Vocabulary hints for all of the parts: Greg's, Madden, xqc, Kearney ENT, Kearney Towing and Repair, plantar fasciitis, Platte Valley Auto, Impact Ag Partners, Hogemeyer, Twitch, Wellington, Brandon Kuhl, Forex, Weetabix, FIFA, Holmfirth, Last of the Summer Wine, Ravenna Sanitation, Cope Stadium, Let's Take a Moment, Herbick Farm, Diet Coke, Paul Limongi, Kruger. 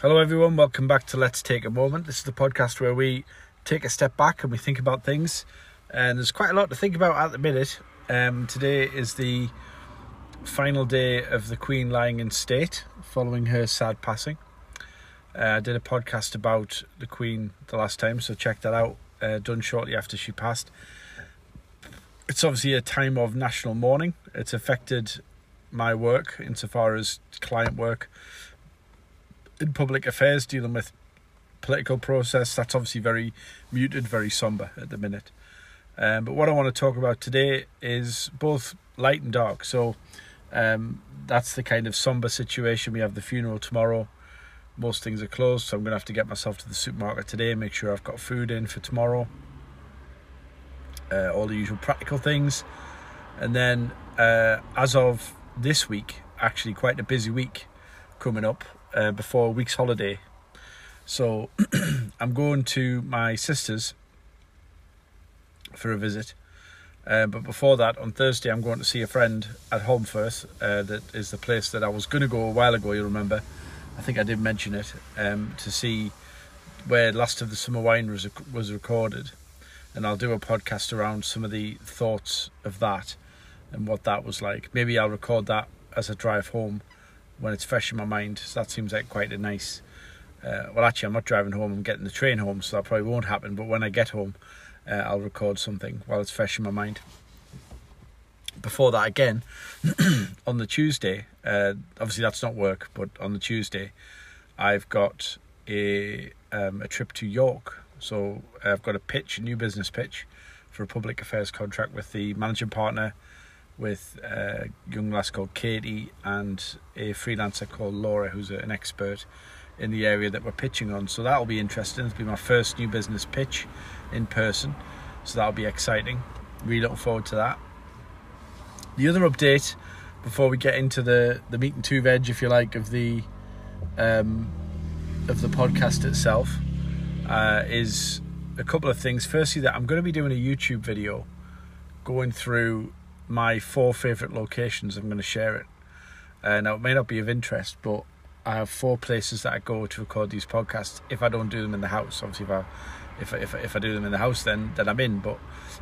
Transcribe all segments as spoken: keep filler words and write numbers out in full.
Hello everyone, welcome back to Let's Take a Moment. This is the podcast where we take a step back and we think about things, and there's quite a lot to think about at the minute. Um, today is the final day of the Queen lying in state following her sad passing. Uh, I did a podcast about the Queen the last time, so check that out, uh, done shortly after she passed. It's obviously a time of national mourning. It's affected my work insofar as client work in public affairs, dealing with political process. That's obviously very muted, very sombre at the minute. Um, but what I want to talk about today is both light and dark. So um, that's the kind of sombre situation. We have the funeral tomorrow. Most things are closed, so I'm going to have to get myself to the supermarket today, make sure I've got food in for tomorrow. Uh, all the usual practical things. And then uh, as of this week, actually quite a busy week coming up. Uh, before a week's holiday, so I'm going to my sister's for a visit, uh, but before that on Thursday I'm going to see a friend at Holmfirth. Uh, that is the place that I was going to go a while ago, you'll remember, I think I did mention it, um, to see where Last of the Summer Wine was, was recorded, and I'll do a podcast around some of the thoughts of that and what that was like. Maybe I'll record that as I drive home when it's fresh in my mind, so that seems like quite a nice, uh, well actually I'm not driving home, I'm getting the train home, so that probably won't happen, but when I get home, uh, I'll record something while it's fresh in my mind. Before that again, on the Tuesday, uh, obviously that's not work, but on the Tuesday, I've got a, um, a trip to York, so I've got a pitch, a new business pitch, for a public affairs contract with the managing partner, with a young lass called Katie and a freelancer called Laura, who's an expert in the area that we're pitching on. So that'll be interesting. It'll be my first new business pitch in person, so that'll be exciting. Really looking forward to that. The other update, before we get into the, the meat and two veg, if you like, of the um, of the podcast itself, uh, is a couple of things. Firstly, that I'm going to be doing a YouTube video going through my four favourite locations. I'm going to share it. Uh, now, it may not be of interest, but I have four places that I go to record these podcasts if I don't do them in the house. Obviously, if I if if, if I do them in the house, then then I'm in. But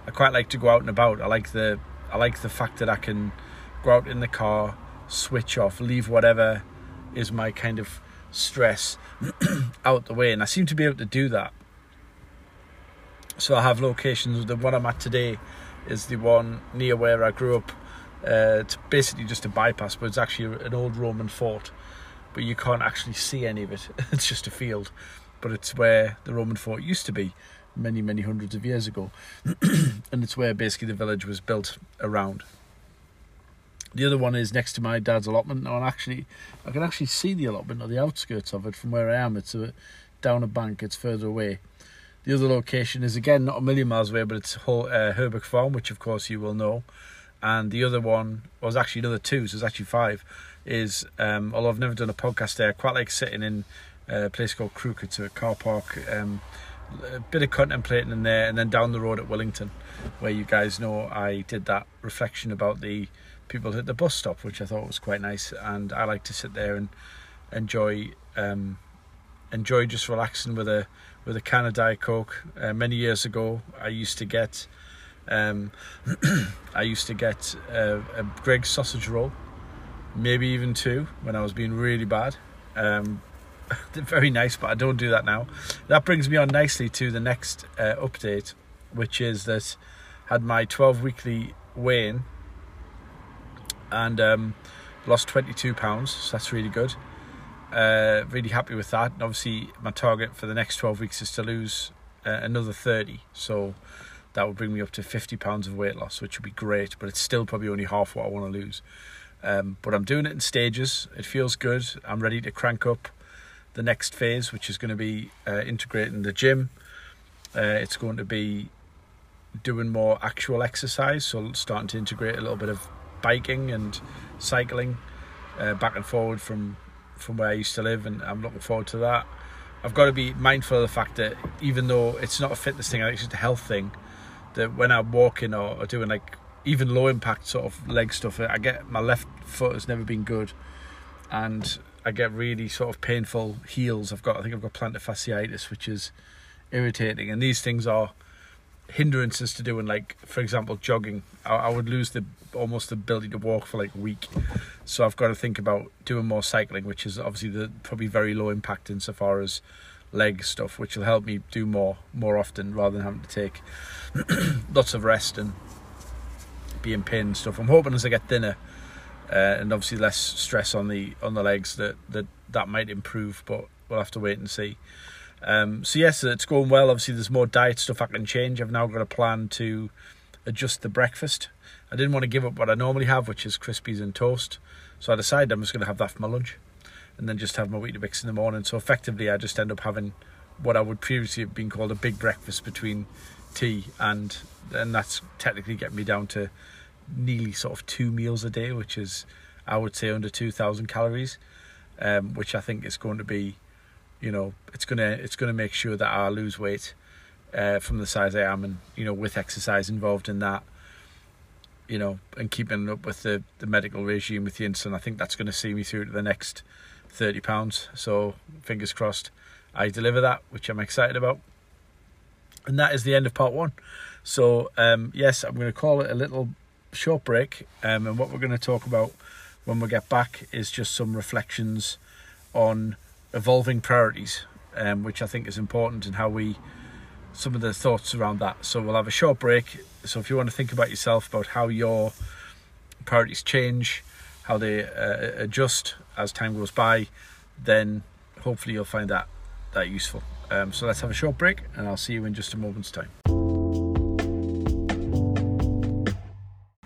I quite like to go out and about. I like the I like the fact that I can go out in the car, switch off, leave whatever is my kind of stress out the way, and I seem to be able to do that. So I have locations. The one I'm at today is the one near where I grew up. Uh, it's basically just a bypass, but it's actually an old Roman fort, but you can't actually see any of it. It's just a field, but it's where the Roman fort used to be many, many hundreds of years ago. And it's where basically the village was built around. The other one is next to my dad's allotment. Now, I actually, I can actually see the allotment or the outskirts of it from where I am. It's a, down a bank, it's further away. The other location is, again, not a million miles away, but it's uh, Herbick Farm, which, of course, you will know. And the other one, well, was actually another two, so it's actually five, is, um, although I've never done a podcast there, I quite like sitting in a place called Kruger. It's a car park, um, a bit of contemplating in there, and then down the road at Wellington, where you guys know I did that reflection about the people at the bus stop, which I thought was quite nice. And I like to sit there and enjoy um, enjoy just relaxing with a... with a can of Diet Coke. Uh, many years ago, I used to get, um, I used to get a, a Greg's sausage roll, maybe even two, when I was being really bad. Um, they're very nice, but I don't do that now. That brings me on nicely to the next uh, update, which is that I had my twelve weekly weigh in and um, lost twenty-two pounds, so that's really good. Uh, really happy with that, and obviously my target for the next twelve weeks is to lose uh, another thirty, so that would bring me up to fifty pounds of weight loss, which would be great, but it's still probably only half what I want to lose. Um, but I'm doing it in stages. It feels good. I'm ready to crank up the next phase, which is going to be uh, integrating the gym. Uh, it's going to be doing more actual exercise, so starting to integrate a little bit of biking and cycling uh, back and forward from from where I used to live, and I'm looking forward to that. I've got to be mindful of the fact that even though it's not a fitness thing, I think it's just a health thing, that when I'm walking or, or doing like even low impact sort of leg stuff, I get, my left foot has never been good, and I get really sort of painful heels. I've got, I think I've got plantar fasciitis, which is irritating, and these things are hindrances to doing, like, for example, jogging. I, I would lose the almost the ability to walk for like a week, so I've got to think about doing more cycling, which is obviously the probably very low impact insofar as leg stuff, which will help me do more more often rather than having to take lots of rest and be in pain and stuff. I'm hoping as I get thinner uh, and obviously less stress on the on the legs that that that might improve, but we'll have to wait and see. Um, so yes, it's going well. Obviously there's more diet stuff I can change. I've now got a plan to adjust the breakfast. I didn't want to give up what I normally have, which is crispies and toast, so I decided I'm just going to have that for my lunch and then just have my Weetabix in the morning. So effectively I just end up having what I would previously have been called a big breakfast between tea and and that's technically getting me down to nearly sort of two meals a day, which is, I would say, under two thousand calories, um, which I think is going to be, you know, it's gonna it's gonna make sure that I lose weight uh, from the size I am, and you know, with exercise involved in that, you know, and keeping up with the the medical regime with the insulin. I think that's going to see me through to the next thirty pounds. So fingers crossed, I deliver that, which I'm excited about. And that is the end of part one. So um, yes, I'm going to call it a little short break. Um, and what we're going to talk about when we get back is just some reflections on evolving priorities, um, which I think is important, and how we, some of the thoughts around that. So we'll have a short break. So if you want to think about yourself, about how your priorities change, how they uh, adjust as time goes by, then hopefully you'll find that that useful. Um, so let's have a short break, and I'll see you in just a moment's time.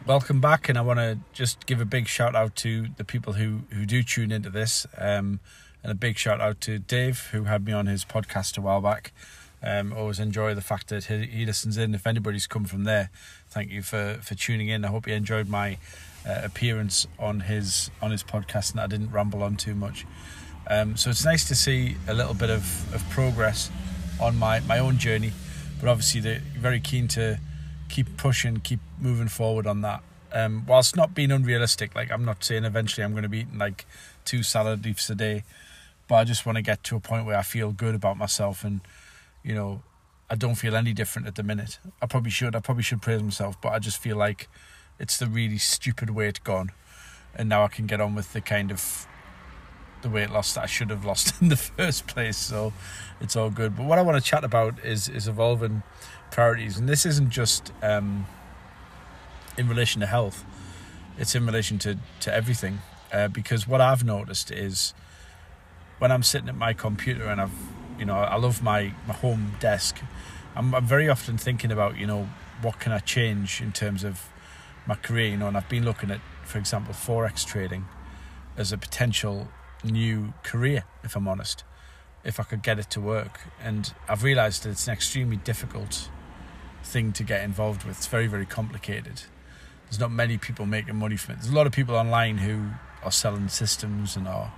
Welcome back, and I want to just give a big shout out to the people who who do tune into this. Um, And a big shout out to Dave, who had me on his podcast a while back. Um, always enjoy the fact that he, he listens in. If anybody's come from there, thank you for, for tuning in. I hope you enjoyed my uh, appearance on his on his podcast, and I didn't ramble on too much. Um, so it's nice to see a little bit of, of progress on my, my own journey. But obviously, they're very keen to keep pushing, keep moving forward on that. Um, whilst not being unrealistic, like, I'm not saying eventually I'm going to be eating like two salad leaves a day, but I just want to get to a point where I feel good about myself, and, you know, I don't feel any different at the minute. I probably should. I probably should praise myself, but I just feel like it's the really stupid weight gone, and now I can get on with the kind of the weight loss that I should have lost in the first place, so it's all good. But what I want to chat about is, is evolving priorities, and this isn't just um, in relation to health. It's in relation to, to everything, uh, because what I've noticed is, when I'm sitting at my computer and I've, you know, I love my, my home desk, I'm, I'm very often thinking about, you know, what can I change in terms of my career, you know, and I've been looking at, for example, Forex trading as a potential new career, if I'm honest, if I could get it to work. And I've realised that it's an extremely difficult thing to get involved with. It's very, very complicated. There's not many people making money from it. There's a lot of people online who are selling systems and are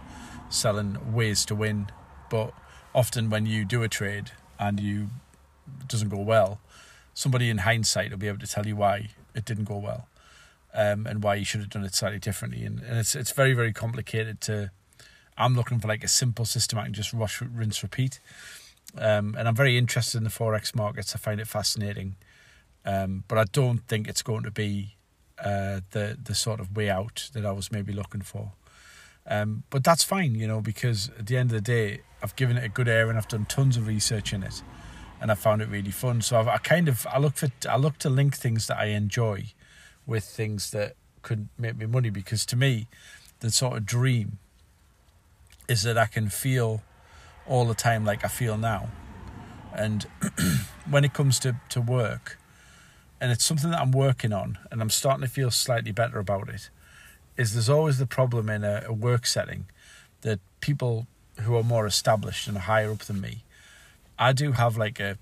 selling ways to win, but often when you do a trade and you it doesn't go well, somebody in hindsight will be able to tell you why it didn't go well, um, and why you should have done it slightly differently. And, and it's it's very, very complicated to. I'm looking for like a simple system I can just rush, rinse, repeat, um, and I'm very interested in the Forex markets. I find it fascinating, um, but I don't think it's going to be uh, the the sort of way out that I was maybe looking for. Um, but that's fine, you know, because at the end of the day, I've given it a good air and I've done tons of research in it, and I found it really fun. So I've, I kind of I look for I look to link things that I enjoy with things that could make me money, because to me, the sort of dream is that I can feel all the time like I feel now. And when it comes to, to work, and it's something that I'm working on, and I'm starting to feel slightly better about it, is there's always the problem in a, a work setting that people who are more established and higher up than me, I do have like a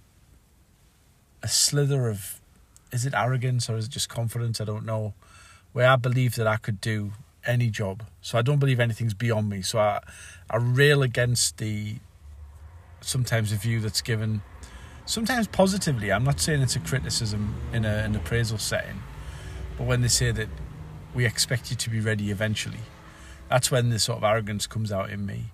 a slither of, is it arrogance or is it just confidence? I don't know, where I believe that I could do any job. So I don't believe anything's beyond me. So I, I rail against the sometimes a view that's given, sometimes positively. I'm not saying it's a criticism in a, an appraisal setting, but when they say that we expect you to be ready eventually, that's when this sort of arrogance comes out in me,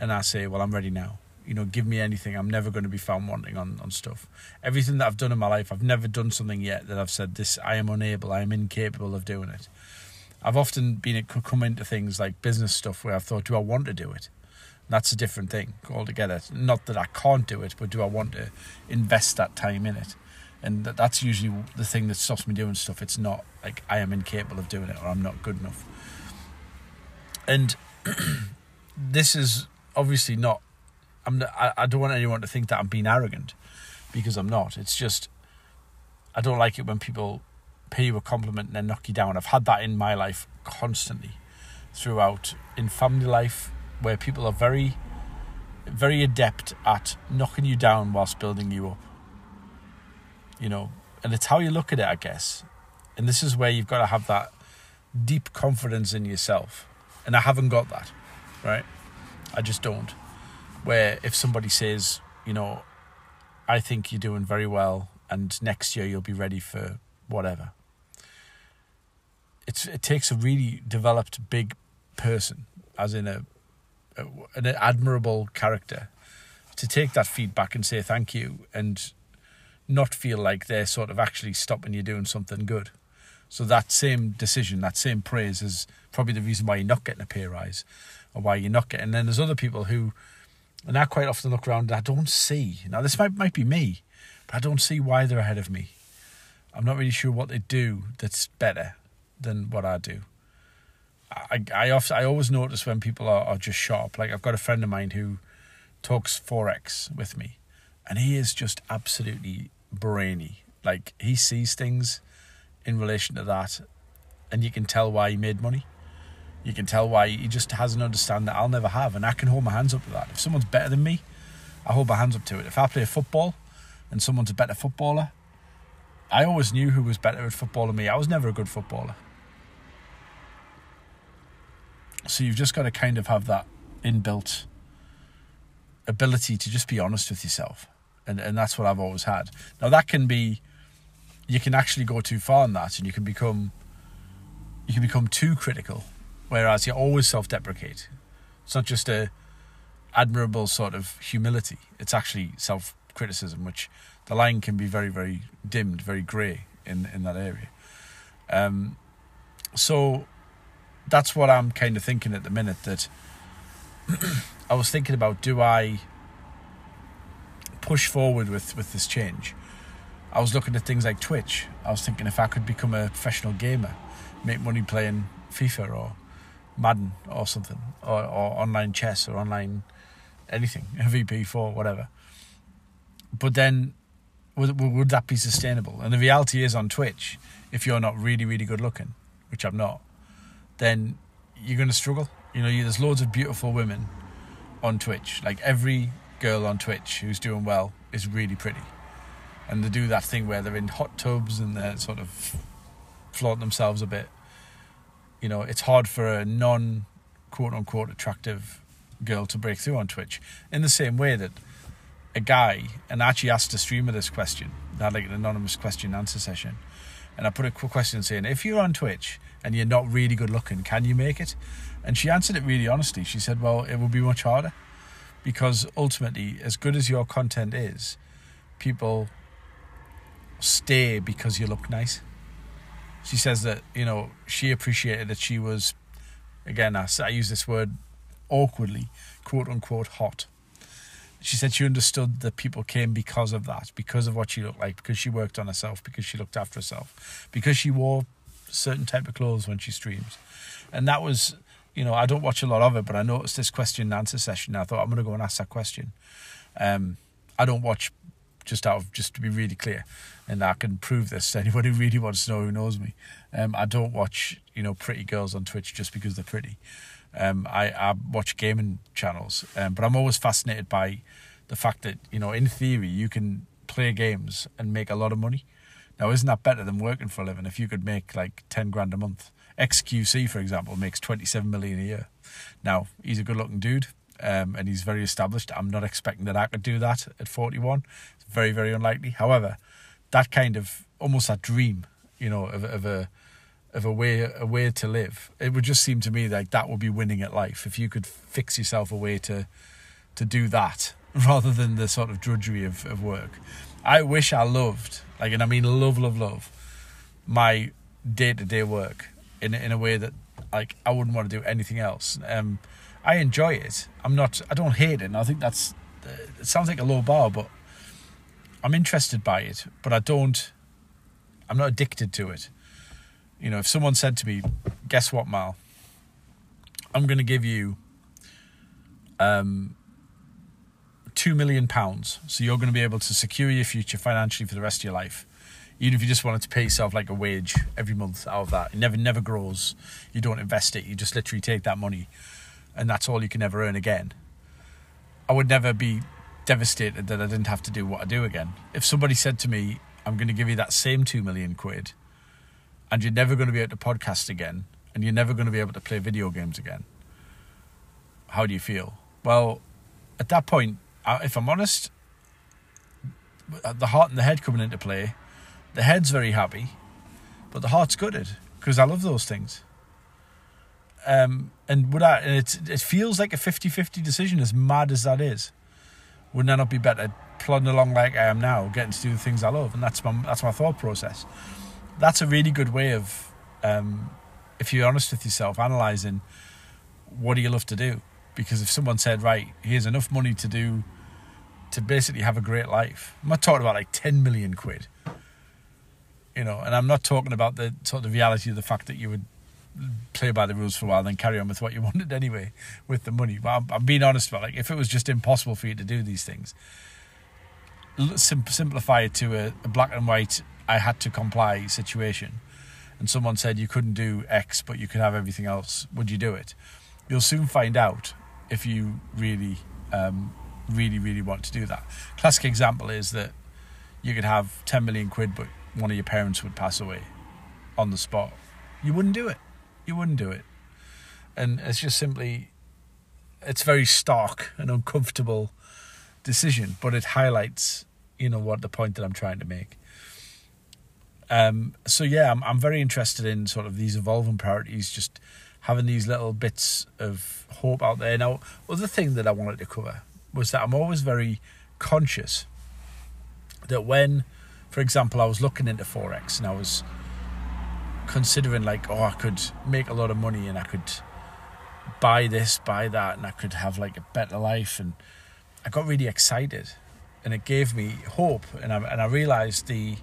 and I say, well, I'm ready now. You know, give me anything. I'm never going to be found wanting on, on stuff. Everything that I've done in my life, I've never done something yet that I've said, this, I am unable, I am incapable of doing it. I've often been come into things like business stuff where I've thought, do I want to do it? And that's a different thing altogether. Not that I can't do it, but do I want to invest that time in it? And that, that's usually the thing that stops me doing stuff. It's not like I am incapable of doing it or I'm not good enough. And this is obviously not, I'm, I don't want anyone to think that I'm being arrogant, because I'm not. It's just, I don't like it when people pay you a compliment and then knock you down. I've had that in my life constantly throughout, in family life, where people are very, very adept at knocking you down whilst building you up. You know, and it's how you look at it, I guess. And this is where you've got to have that deep confidence in yourself. And I haven't got that, right? I just don't. Where if somebody says, you know, I think you're doing very well and next year you'll be ready for whatever. It's, it takes a really developed big person, as in a, a an admirable character, to take that feedback and say thank you and not feel like they're sort of actually stopping you doing something good. So that same decision, that same praise is probably the reason why you're not getting a pay rise or why you're not getting... And then there's other people who... And I quite often look around and I don't see. Now, this might might be me, but I don't see why they're ahead of me. I'm not really sure what they do that's better than what I do. I I, often, I always notice when people are, are just sharp. Like, I've got a friend of mine who talks Forex with me, and he is just absolutely brainy. Like, he sees things in relation to that, and you can tell why he made money. You can tell why he just has an understanding that I'll never have. And I can hold my hands up to that. If someone's better than me, I hold my hands up to it. If I play football and someone's a better footballer, I always knew who was better at football than me. I was never a good footballer. So you've just got to kind of have that inbuilt ability to just be honest with yourself. And, and that's what I've always had. Now, that can be... You can actually go too far in that, and you can become... You can become too critical. Whereas you always self-deprecate. It's not just a admirable sort of humility. It's actually self-criticism, which the line can be very, very dimmed, very grey in, in that area. Um, so that's what I'm kind of thinking at the minute, that I was thinking about, do I push forward with, with this change? I was looking at things like Twitch. I was thinking if I could become a professional gamer, make money playing FIFA or Madden or something, or, or online chess or online anything, V P four, whatever. But then would, would that be sustainable? And the reality is, on Twitch, if you're not really, really good looking, which I'm not, then you're going to struggle. You know, you, there's loads of beautiful women on Twitch. Like, every girl on Twitch who's doing well is really pretty. And they do that thing where they're in hot tubs and they're sort of flaunting themselves a bit. You know, it's hard for a non, quote unquote, attractive girl to break through on Twitch. In the same way that a guy, and I actually asked a streamer this question, I had like an anonymous question and answer session, and I put a question saying, if you're on Twitch and you're not really good looking, can you make it? And she answered it really honestly. She said, well, it will be much harder, because ultimately, as good as your content is, people stay because you look nice. She says that, you know, she appreciated that she was, again, I, I use this word awkwardly, quote unquote, hot. She said she understood that people came because of that, because of what she looked like, because she worked on herself, because she looked after herself, because she wore certain type of clothes when she streams. And that was, you know, I don't watch a lot of it, but I noticed this question and answer session, and I thought, I'm going to go and ask that question. Um, I don't watch... Just out of, just to be really clear, and I can prove this to anyone who really wants to know, who knows me. Um, I don't watch, you know, pretty girls on Twitch just because they're pretty. Um, I, I watch gaming channels, um, but I'm always fascinated by the fact that, you know, in theory, you can play games and make a lot of money. Now, isn't that better than working for a living? If you could make like ten grand a month, X Q C, for example, makes twenty-seven million a year. Now, he's a good-looking dude. um, and he's very established. I'm not expecting that I could do that at forty-one. It's very, very unlikely. However, that kind of, almost that dream, you know, of, of a of a way a way to live, it would just seem to me like that would be winning at life. If you could fix yourself a way to to do that rather than the sort of drudgery of, of work. I wish I loved, like, and I mean love, love, love, my day-to-day work in in a way that, like, I wouldn't want to do anything else. Um, I enjoy it. I'm not, I don't hate it. And I think that's, it sounds like a low bar, but I'm interested by it, but I don't, I'm not addicted to it. You know, if someone said to me, guess what, Mal, I'm going to give you um, two million pounds. So you're going to be able to secure your future financially for the rest of your life. Even if you just wanted to pay yourself like a wage every month out of that. It never, never grows. You don't invest it. You just literally take that money and that's all you can ever earn again. I would never be devastated that I didn't have to do what I do again. If somebody said to me, I'm going to give you that same two million quid, and you're never going to be able to podcast again, and you're never going to be able to play video games again, how do you feel? Well, at that point, if I'm honest, the heart and the head coming into play, the head's very happy, but the heart's gutted, because I love those things. Um, and would I? And it's, it feels like a fifty-fifty decision, as mad as that is. Wouldn't I not be better plodding along like I am now, getting to do the things I love? And that's my, that's my thought process. That's a really good way of, um, if you're honest with yourself, analysing what do you love to do. Because if someone said, right, here's enough money to do, to basically have a great life. I'm not talking about like ten million quid, you know, and I'm not talking about the sort of reality of the fact that you would play by the rules for a while and then carry on with what you wanted anyway with the money. But I'm, I'm being honest about, like, if it was just impossible for you to do these things, sim- simplify it to a, a black and white, I had to comply situation, and someone said you couldn't do X but you could have everything else, would you do it? You'll soon find out if you really um, really really want to do that. Classic example is that you could have ten million quid but one of your parents would pass away on the spot. You wouldn't do it you wouldn't do it. And it's just simply, it's very stark and uncomfortable decision, but it highlights, you know, what the point that I'm trying to make. Um, so yeah, I'm, I'm very interested in sort of these evolving priorities, just having these little bits of hope out there. Now, other thing that I wanted to cover was that I'm always very conscious that when, for example, I was looking into Forex and I was considering like, oh, I could make a lot of money and I could buy this, buy that, and I could have like a better life. And I got really excited and it gave me hope. And I, and I realized the...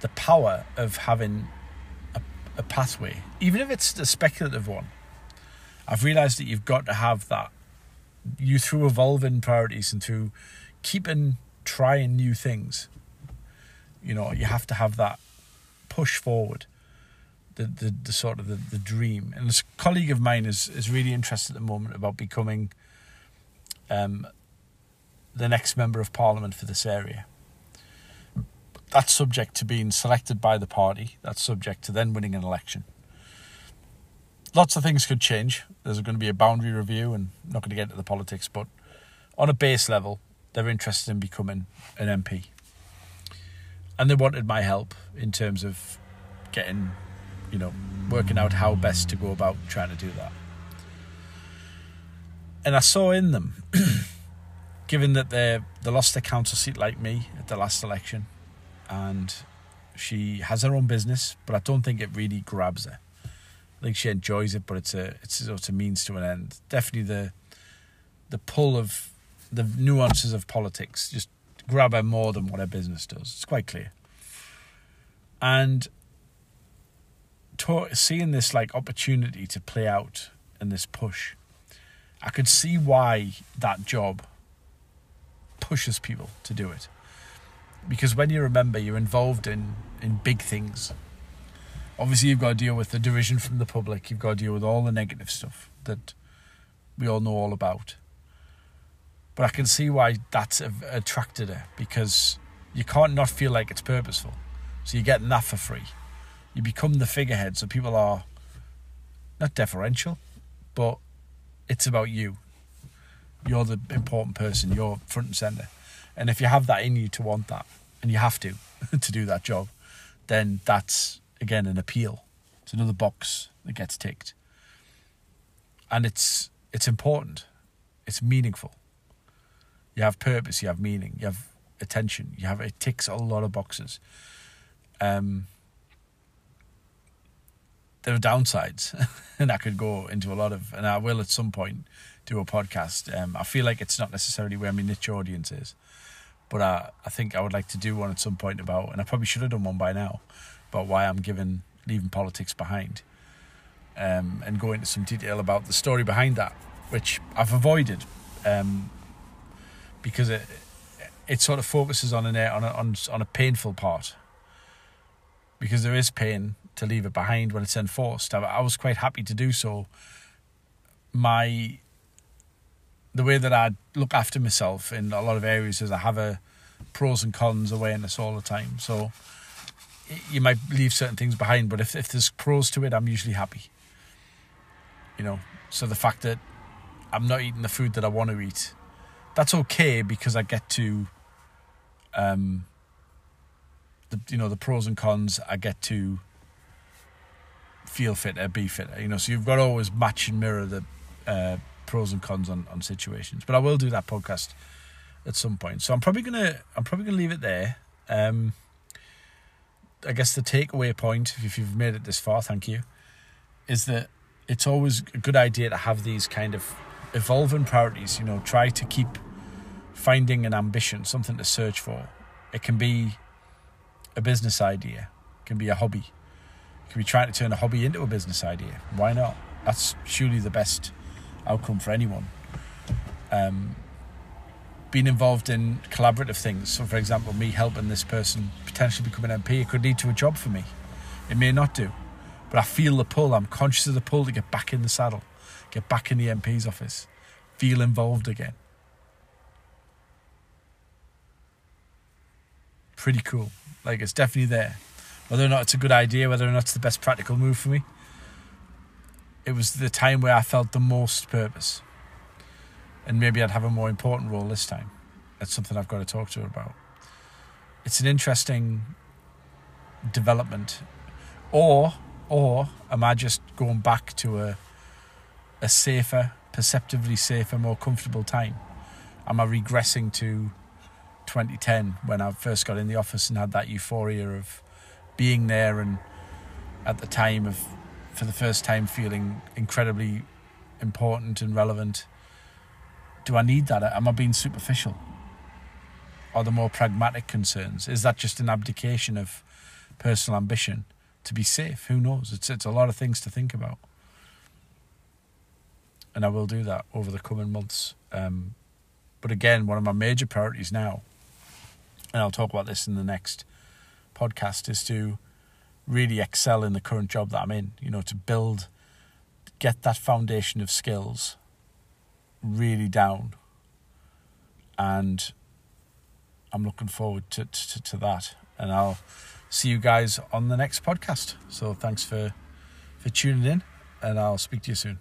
the power of having a, a pathway, even if it's a speculative one. I've realised that you've got to have that. You, through evolving priorities and through keeping trying new things, you know, you have to have that push forward, the the, the sort of the, the dream. And this colleague of mine is, is really interested at the moment about becoming um, the next member of parliament for this area. That's subject to being selected by the party. That's subject to then winning an election. Lots of things could change. There's going to be a boundary review, and I'm not going to get into the politics, but on a base level, they're interested in becoming an M P. And they wanted my help in terms of getting, you know, working out how best to go about trying to do that. And I saw in them, given that they they lost their council seat like me at the last election, and she has her own business, but I don't think it really grabs her. I think she enjoys it, but it's a it's a, it's a means to an end. Definitely the the pull of the nuances of politics just grab her more than what her business does. It's quite clear. And to, seeing this like opportunity to play out and this push, I could see why that job pushes people to do it. Because when you remember, you're involved in, in big things. Obviously, you've got to deal with the derision from the public. You've got to deal with all the negative stuff that we all know all about. But I can see why that's attracted her, because you can't not feel like it's purposeful. So you're getting that for free. You become the figurehead, so people are not deferential, but it's about you. You're the important person. You're front and centre. And if you have that in you to want that, and you have to, to do that job, then that's, again, an appeal. It's another box that gets ticked. And it's it's important. It's meaningful. You have purpose, you have meaning, you have attention, you have, it ticks a lot of boxes. Um, there are downsides, and I could go into a lot of, and I will at some point do a podcast. Um, I feel like it's not necessarily where my niche audience is, but I, I think I would like to do one at some point about, and I probably should have done one by now, about why I'm giving, leaving politics behind, um, and go into some detail about the story behind that, which I've avoided, um, because it it sort of focuses on an on a, on on a painful part, because there is pain to leave it behind when it's enforced. I, I was quite happy to do so. My the way that I look after myself in a lot of areas is I have a pros and cons awareness all the time. So you might leave certain things behind, but if if there's pros to it, I'm usually happy. You know, so the fact that I'm not eating the food that I want to eat, that's okay, because I get to, um, the, you know, the pros and cons. I get to feel fitter, be fitter, you know, so you've got to always match and mirror the uh, pros and cons on, on situations. But I will do that podcast at some point. So I'm probably going to, I'm probably going to leave it there. Um, I guess the takeaway point, if you've made it this far, thank you, is that it's always a good idea to have these kind of evolving priorities. You know, try to keep finding an ambition, something to search for. It can be a business idea, it can be a hobby, it can be trying to turn a hobby into a business idea. Why not? That's surely the best outcome for anyone. Um, being involved in collaborative things. So, for example, me helping this person potentially become an M P, it could lead to a job for me. It may not do, but I feel the pull. I'm conscious of the pull to get back in the saddle, get back in the M P's office, feel involved again. Pretty cool. Like, it's definitely there. Whether or not it's a good idea, whether or not it's the best practical move for me, it was the time where I felt the most purpose. And maybe I'd have a more important role this time. That's something I've got to talk to her about. It's an interesting development. Or... Or am I just going back to a a safer, perceptively safer, more comfortable time? Am I regressing to twenty ten when I first got in the office and had that euphoria of being there, and at the time of, for the first time, feeling incredibly important and relevant? Do I need that? Am I being superficial? Are there more pragmatic concerns? Is that just an abdication of personal ambition? To be safe, who knows? It's it's a lot of things to think about, and I will do that over the coming months. Um, but again, one of my major priorities now, and I'll talk about this in the next podcast, is to really excel in the current job that I'm in. You know, to build, get that foundation of skills really down, and I'm looking forward to to, to that. And I'll see you guys on the next podcast. So thanks for, for tuning in, and I'll speak to you soon.